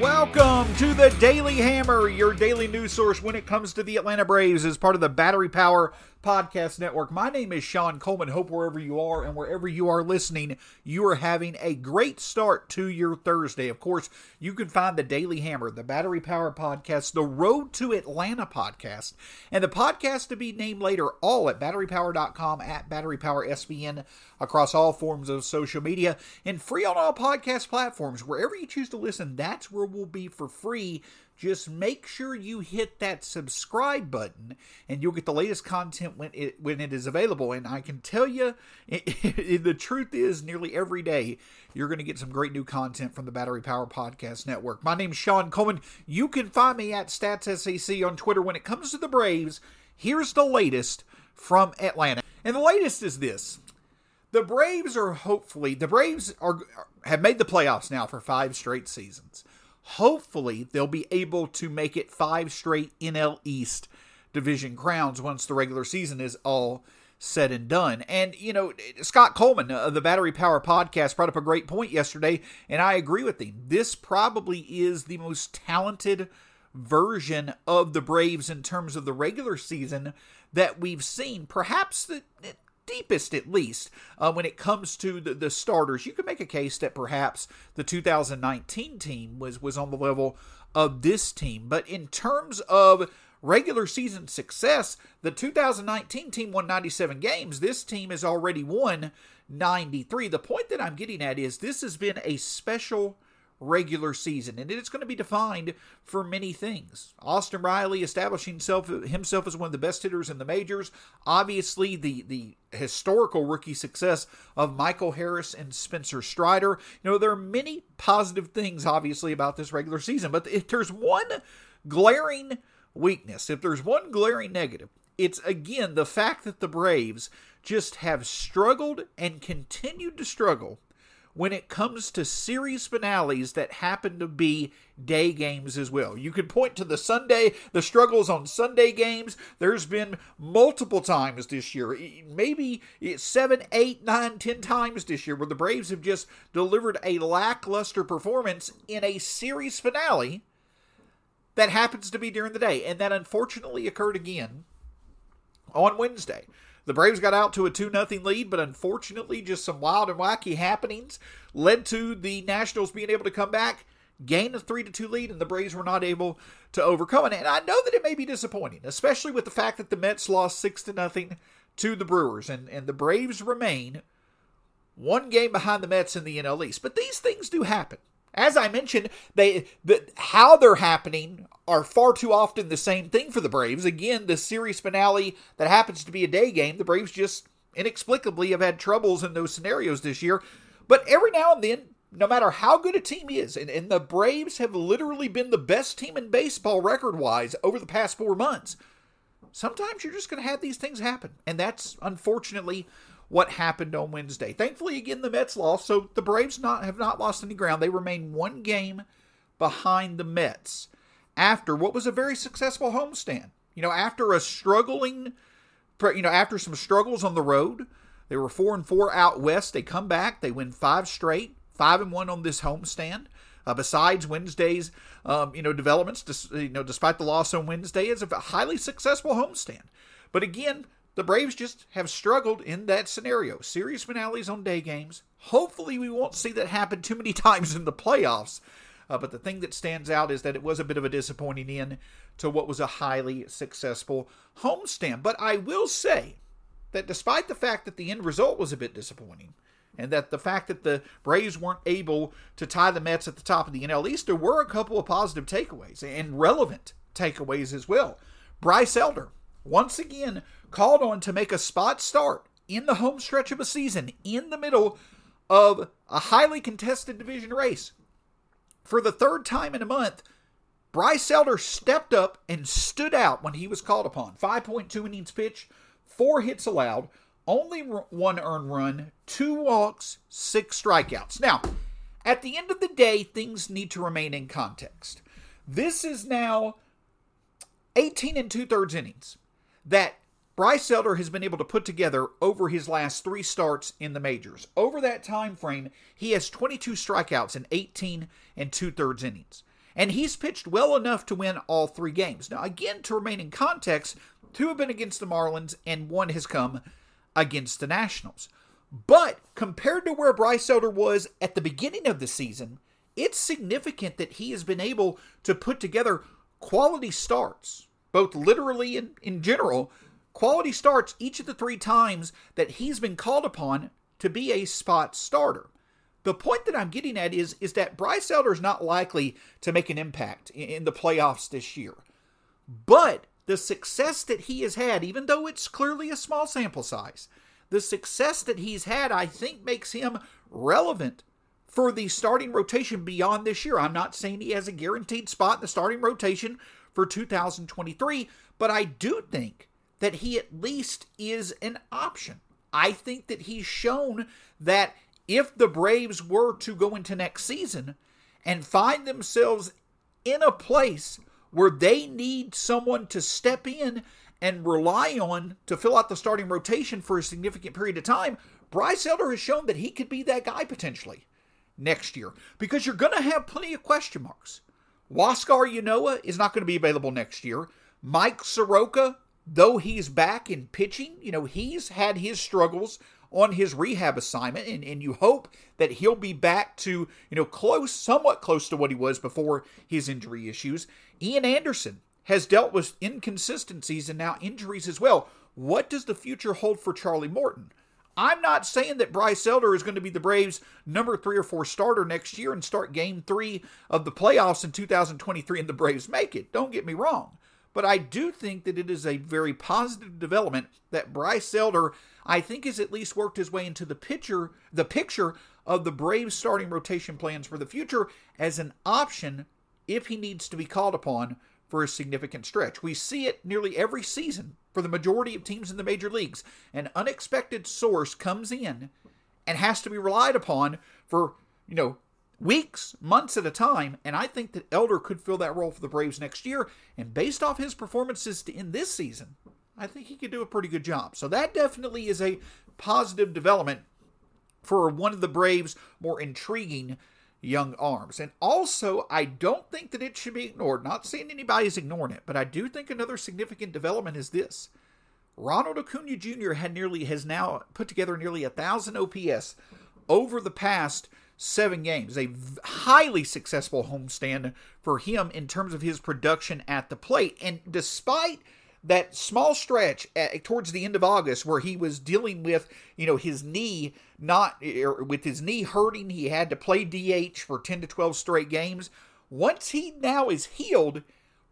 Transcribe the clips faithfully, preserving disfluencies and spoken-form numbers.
Welcome to the Daily Hammer, your daily news source when it comes to the Atlanta Braves as part of the Battery Power Podcast Network. My name is Sean Coleman. Hope wherever you are and wherever you are listening, you are having a great start to your Thursday. Of course, you can find the Daily Hammer, the Battery Power Podcast, the Road to Atlanta Podcast, and the podcast to be named later, all at battery power dot com, at battery power S V N, across all forms of social media, and free on all podcast platforms. Wherever you choose to listen, that's where we'll be for free. Just make sure you hit that subscribe button, and you'll get the latest content when it when it is available. And I can tell you, it, it, the truth is, nearly every day, you're going to get some great new content from the Battery Power Podcast Network. My name's Sean Coleman. You can find me at Stats S E C on Twitter. When it comes to the Braves, here's the latest from Atlanta. And the latest is this. The Braves are hopefully, the Braves are have made the playoffs now for five straight seasons. Hopefully, they'll be able to make it five straight N L East division crowns once the regular season is all said and done. And, you know, Scott Coleman of the Battery Power Podcast brought up a great point yesterday, and I agree with him. This probably is the most talented version of the Braves in terms of the regular season that we've seen, perhaps the deepest, at least, uh, when it comes to the, the starters. You can make a case that perhaps the two thousand nineteen team was, was on the level of this team. But in terms of regular season success, the two thousand nineteen team won ninety-seven games. This team has already won ninety-three. The point that I'm getting at is this has been a special regular season, and it's going to be defined for many things. Austin Riley establishing himself, himself as one of the best hitters in the majors. Obviously, the the historical rookie success of Michael Harris and Spencer Strider. You know, there are many positive things, obviously, about this regular season, but if there's one glaring weakness, if there's one glaring negative, it's, again, the fact that the Braves just have struggled and continued to struggle when it comes to series finales that happen to be day games as well. You could point to the Sunday, the struggles on Sunday games. There's been multiple times this year, maybe seven, eight, nine, ten times this year, where the Braves have just delivered a lackluster performance in a series finale that happens to be during the day. And that unfortunately occurred again on Wednesday. The Braves got out to a two nothing lead, but unfortunately, just some wild and wacky happenings led to the Nationals being able to come back, gain a three to two lead, and the Braves were not able to overcome it. And I know that it may be disappointing, especially with the fact that the Mets lost six to nothing to the Brewers, and, and the Braves remain one game behind the Mets in the N L East. But these things do happen. As I mentioned, they the, how they're happening are far too often the same thing for the Braves. Again, the series finale that happens to be a day game, the Braves just inexplicably have had troubles in those scenarios this year. But every now and then, no matter how good a team is, and, and the Braves have literally been the best team in baseball record-wise over the past four months, sometimes you're just going to have these things happen. And that's, unfortunately, what happened on Wednesday. Thankfully, again, the Mets lost, so the Braves not have not lost any ground. They remain one game behind the Mets after what was a very successful homestand. You know, after a struggling, you know, after some struggles on the road, they were four and four out west. They come back, they win five straight, five and one on this homestand. Uh, besides Wednesday's, um, you know, developments, dis, you know, despite the loss on Wednesday, it's a highly successful homestand. But again, the Braves just have struggled in that scenario. Series finales on day games. Hopefully we won't see that happen too many times in the playoffs. Uh, but the thing that stands out is that it was a bit of a disappointing end to what was a highly successful homestand. But I will say that despite the fact that the end result was a bit disappointing, And that the fact that the Braves weren't able to tie the Mets at the top of the N L East, there were a couple of positive takeaways and relevant takeaways as well. Bryce Elder, once again, called on to make a spot start in the home stretch of a season in the middle of a highly contested division race. For the third time in a month, Bryce Elder stepped up and stood out when he was called upon. five point two innings pitched, four hits allowed, only one earned run, two walks, six strikeouts. Now, at the end of the day, things need to remain in context. This is now eighteen and two-thirds innings that Bryce Elder has been able to put together over his last three starts in the majors. Over that time frame, he has twenty-two strikeouts in eighteen and two-thirds innings. And he's pitched well enough to win all three games. Now, again, to remain in context, two have been against the Marlins, and one has come against the Nationals. But compared to where Bryce Elder was at the beginning of the season, it's significant that he has been able to put together quality starts, both literally and in general, quality starts each of the three times that he's been called upon to be a spot starter. The point that I'm getting at is, is that Bryce Elder is not likely to make an impact in, in the playoffs this year. But the success that he has had, even though it's clearly a small sample size, the success that he's had, I think, makes him relevant for the starting rotation beyond this year. I'm not saying he has a guaranteed spot in the starting rotation for two thousand twenty-three, but I do think that he at least is an option. I think that he's shown that if the Braves were to go into next season and find themselves in a place where they need someone to step in and rely on to fill out the starting rotation for a significant period of time, Bryce Elder has shown that he could be that guy potentially next year, because you're going to have plenty of question marks. Wascar Ynoa is not going to be available next year. Mike Soroka, though he's back in pitching, you know, he's had his struggles on his rehab assignment, and, and you hope that he'll be back to, you know, close, somewhat close to what he was before his injury issues. Ian Anderson has dealt with inconsistencies and now injuries as well. What does the future hold for Charlie Morton? I'm not saying that Bryce Elder is going to be the Braves' number three or four starter next year and start game three of the playoffs in two thousand twenty-three and the Braves make it. Don't get me wrong. But I do think that it is a very positive development that Bryce Elder, I think, has at least worked his way into the picture, the picture of the Braves' starting rotation plans for the future as an option if he needs to be called upon for a significant stretch. We see it nearly every season for the majority of teams in the major leagues. An unexpected source comes in and has to be relied upon for, you know, weeks, months at a time, and I think that Elder could fill that role for the Braves next year, and based off his performances to end this season, I think he could do a pretty good job. So that definitely is a positive development for one of the Braves' more intriguing young arms. And also, I don't think that it should be ignored. Not saying anybody's ignoring it, but I do think another significant development is this. Ronald Acuna Junior had nearly has now put together nearly one thousand O P S over the past seven games, a highly successful homestand for him in terms of his production at the plate. And despite that small stretch at, towards the end of August where he was dealing with, you know, his knee not, or with his knee hurting, he had to play D H for ten to twelve straight games. Once he now is healed,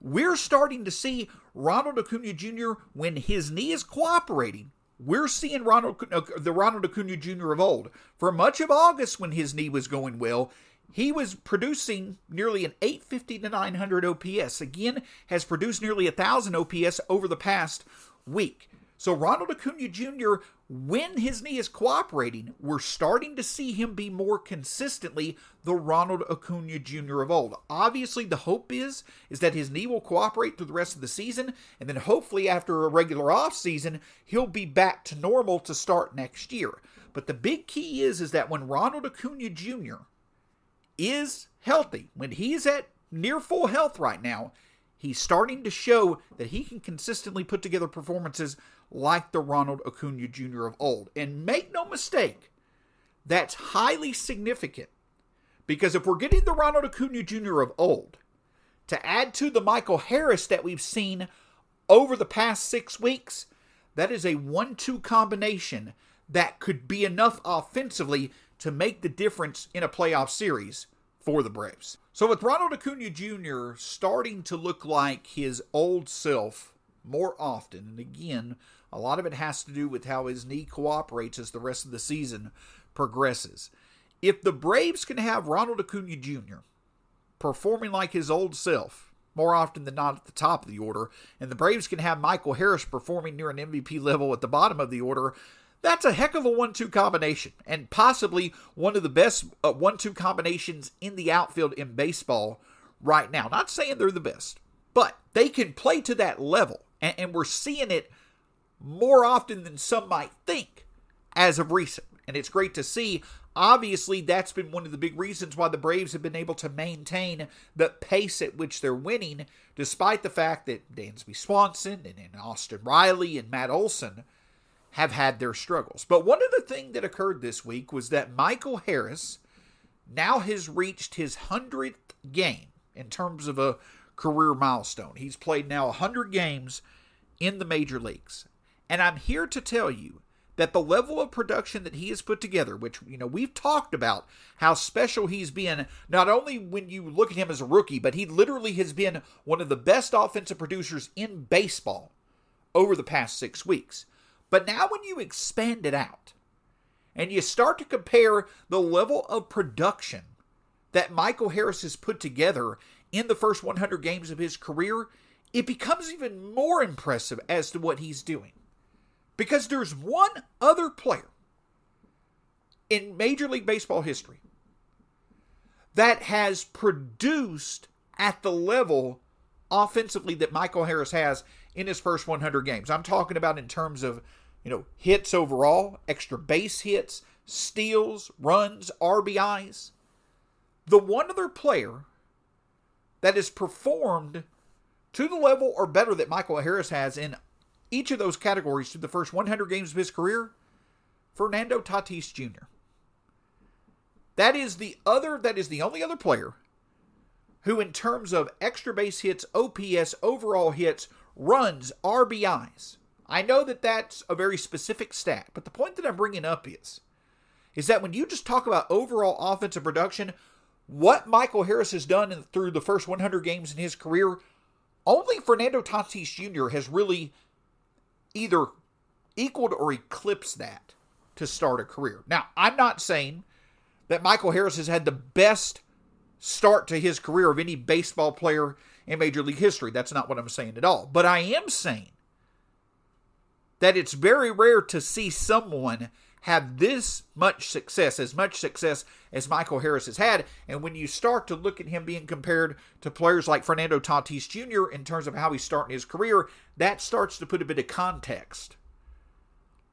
we're starting to see Ronald Acuna Junior when his knee is cooperating. We're seeing Ronald, the Ronald Acuna Junior of old. For much of August, when his knee was going well, he was producing nearly an eight fifty to nine hundred O P S. Again, has produced nearly one thousand O P S over the past week. So Ronald Acuna Junior, when his knee is cooperating, we're starting to see him be more consistently the Ronald Acuna Junior of old. Obviously, the hope is, is that his knee will cooperate through the rest of the season, and then hopefully after a regular offseason, he'll be back to normal to start next year. But the big key is, is that when Ronald Acuna Junior is healthy, when he's at near full health right now, he's starting to show that he can consistently put together performances like the Ronald Acuna Junior of old. And make no mistake, that's highly significant, because if we're getting the Ronald Acuna Junior of old to add to the Michael Harris that we've seen over the past six weeks, that is a one two combination that could be enough offensively to make the difference in a playoff series for the Braves. So with Ronald Acuna Junior starting to look like his old self more often, and again, a lot of it has to do with how his knee cooperates as the rest of the season progresses. If the Braves can have Ronald Acuna Junior performing like his old self more often than not at the top of the order, and the Braves can have Michael Harris performing near an M V P level at the bottom of the order, that's a heck of a one two combination, and possibly one of the best uh, one two combinations in the outfield in baseball right now. Not saying they're the best, but they can play to that level, and, and we're seeing it more often than some might think as of recent, and it's great to see. Obviously, that's been one of the big reasons why the Braves have been able to maintain the pace at which they're winning, despite the fact that Dansby Swanson and, and Austin Riley and Matt Olson have had their struggles. But one other thing that occurred this week was that Michael Harris now has reached his one hundredth game in terms of a career milestone. He's played now one hundred games in the major leagues. And I'm here to tell you that the level of production that he has put together, which, you know, we've talked about how special he's been, not only when you look at him as a rookie, but he literally has been one of the best offensive producers in baseball over the past six weeks. But now when you expand it out and you start to compare the level of production that Michael Harris has put together in the first one hundred games of his career, it becomes even more impressive as to what he's doing. Because there's one other player in Major League Baseball history that has produced at the level offensively that Michael Harris has in his first one hundred games. I'm talking about in terms of, you know, hits overall, extra base hits, steals, runs, R B Is. The one other player that has performed to the level or better that Michael Harris has in each of those categories through the first one hundred games of his career, Fernando Tatis Junior That is the other, that is the only other player who in terms of extra base hits, O P S, overall hits, runs, R B Is. I know that that's a very specific stat, but the point that I'm bringing up is, is that when you just talk about overall offensive production, what Michael Harris has done in, through the first one hundred games in his career, only Fernando Tatis Junior has really either equaled or eclipsed that to start a career. Now, I'm not saying that Michael Harris has had the best start to his career of any baseball player in Major League history. That's not what I'm saying at all. But I am saying that it's very rare to see someone have this much success, as much success as Michael Harris has had. And when you start to look at him being compared to players like Fernando Tatis Junior in terms of how he's starting his career, that starts to put a bit of context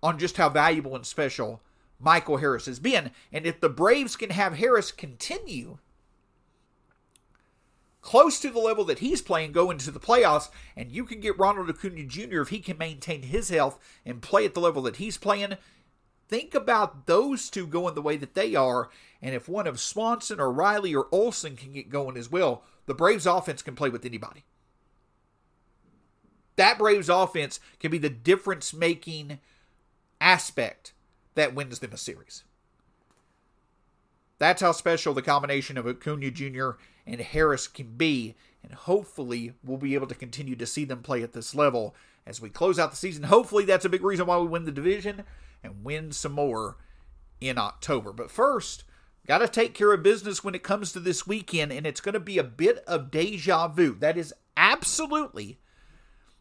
on just how valuable and special Michael Harris has been. And if the Braves can have Harris continue close to the level that he's playing, go into the playoffs, and you can get Ronald Acuna Junior if he can maintain his health and play at the level that he's playing, think about those two going the way that they are, and if one of Swanson or Riley or Olson can get going as well, the Braves offense can play with anybody. That Braves offense can be the difference-making aspect that wins them a series. That's how special the combination of Acuna Junior and Harris can be, and hopefully we'll be able to continue to see them play at this level as we close out the season. Hopefully that's a big reason why we win the division and win some more in October. But first, got to take care of business when it comes to this weekend, and it's going to be a bit of deja vu. That is absolutely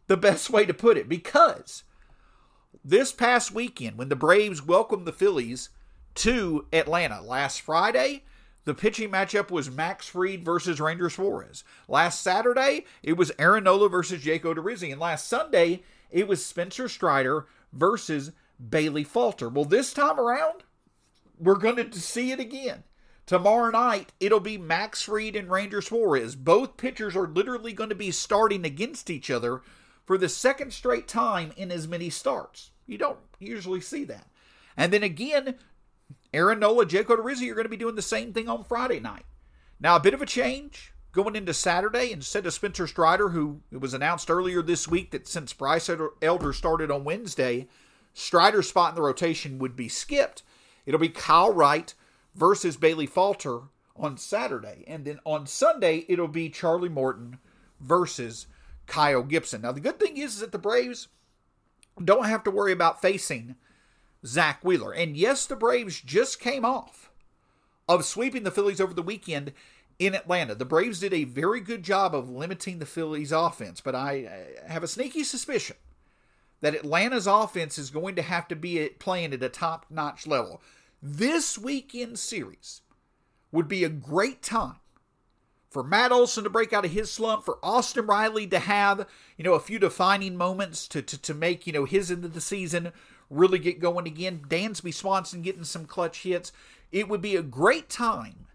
the best way to put it, because this past weekend, when the Braves welcomed the Phillies to Atlanta last Friday, the pitching matchup was Max Fried versus Ranger Suarez. Last Saturday, it was Aaron Nola versus Jake Odorizzi. And last Sunday, it was Spencer Strider versus Bailey Falter. Well, this time around, we're going to see it again. Tomorrow night, it'll be Max Fried and Ranger Suarez. Both pitchers are literally going to be starting against each other for the second straight time in as many starts. You don't usually see that. And then again, Aaron Nola, Jake Odorizzi are going to be doing the same thing on Friday night. Now, a bit of a change going into Saturday. Instead of Spencer Strider, who it was announced earlier this week that since Bryce Elder started on Wednesday, Strider's spot in the rotation would be skipped. It'll be Kyle Wright versus Bailey Falter on Saturday. And then on Sunday, it'll be Charlie Morton versus Kyle Gibson. Now, the good thing is, is that the Braves don't have to worry about facing Zach Wheeler. And yes, the Braves just came off of sweeping the Phillies over the weekend in Atlanta. The Braves did a very good job of limiting the Phillies' offense, but I have a sneaky suspicion that Atlanta's offense is going to have to be playing at a top-notch level. This weekend series would be a great time for Matt Olson to break out of his slump, for Austin Riley to have, you know, a few defining moments to, to, to make, you know, his end of the season really get going again. Dansby Swanson getting some clutch hits. It would be a great time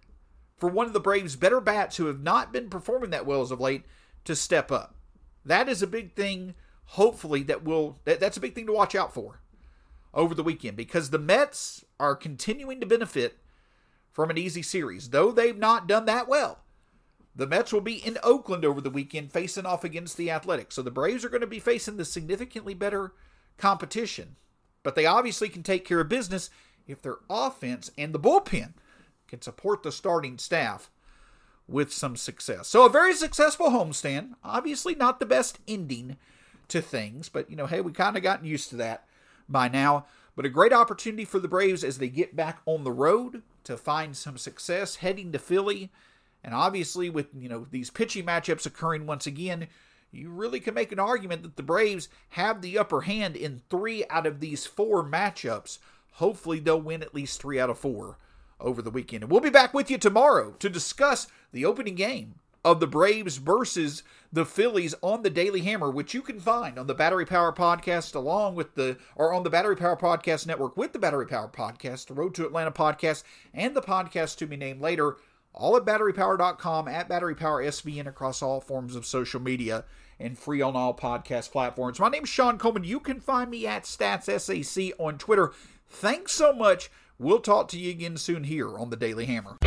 for one of the Braves' better bats who have not been performing that well as of late to step up. That is a big thing. Hopefully that will, that, that's a big thing to watch out for over the weekend, because the Mets are continuing to benefit from an easy series. Though they've not done that well, the Mets will be in Oakland over the weekend facing off against the Athletics. So the Braves are going to be facing the significantly better competition, but they obviously can take care of business if their offense and the bullpen can support the starting staff with some success. So a very successful homestand, obviously not the best ending to things, but you know, hey, we kind of gotten used to that by now. But a great opportunity for the Braves as they get back on the road to find some success heading to Philly. And obviously with, you know, these pitching matchups occurring once again, you really can make an argument that the Braves have the upper hand in three out of these four matchups. Hopefully they'll win at least three out of four over the weekend. And we'll be back with you tomorrow to discuss the opening game of the Braves versus the Phillies on the Daily Hammer, which you can find on the Battery Power Podcast along with the, or on the Battery Power Podcast Network with the Battery Power Podcast, the Road to Atlanta Podcast, and the podcast to be named later, all at battery power dot com, at battery power S V N across all forms of social media, and free on all podcast platforms. My name is Sean Coleman. You can find me at Stats S E C on Twitter. Thanks so much. We'll talk to you again soon here on the Daily Hammer.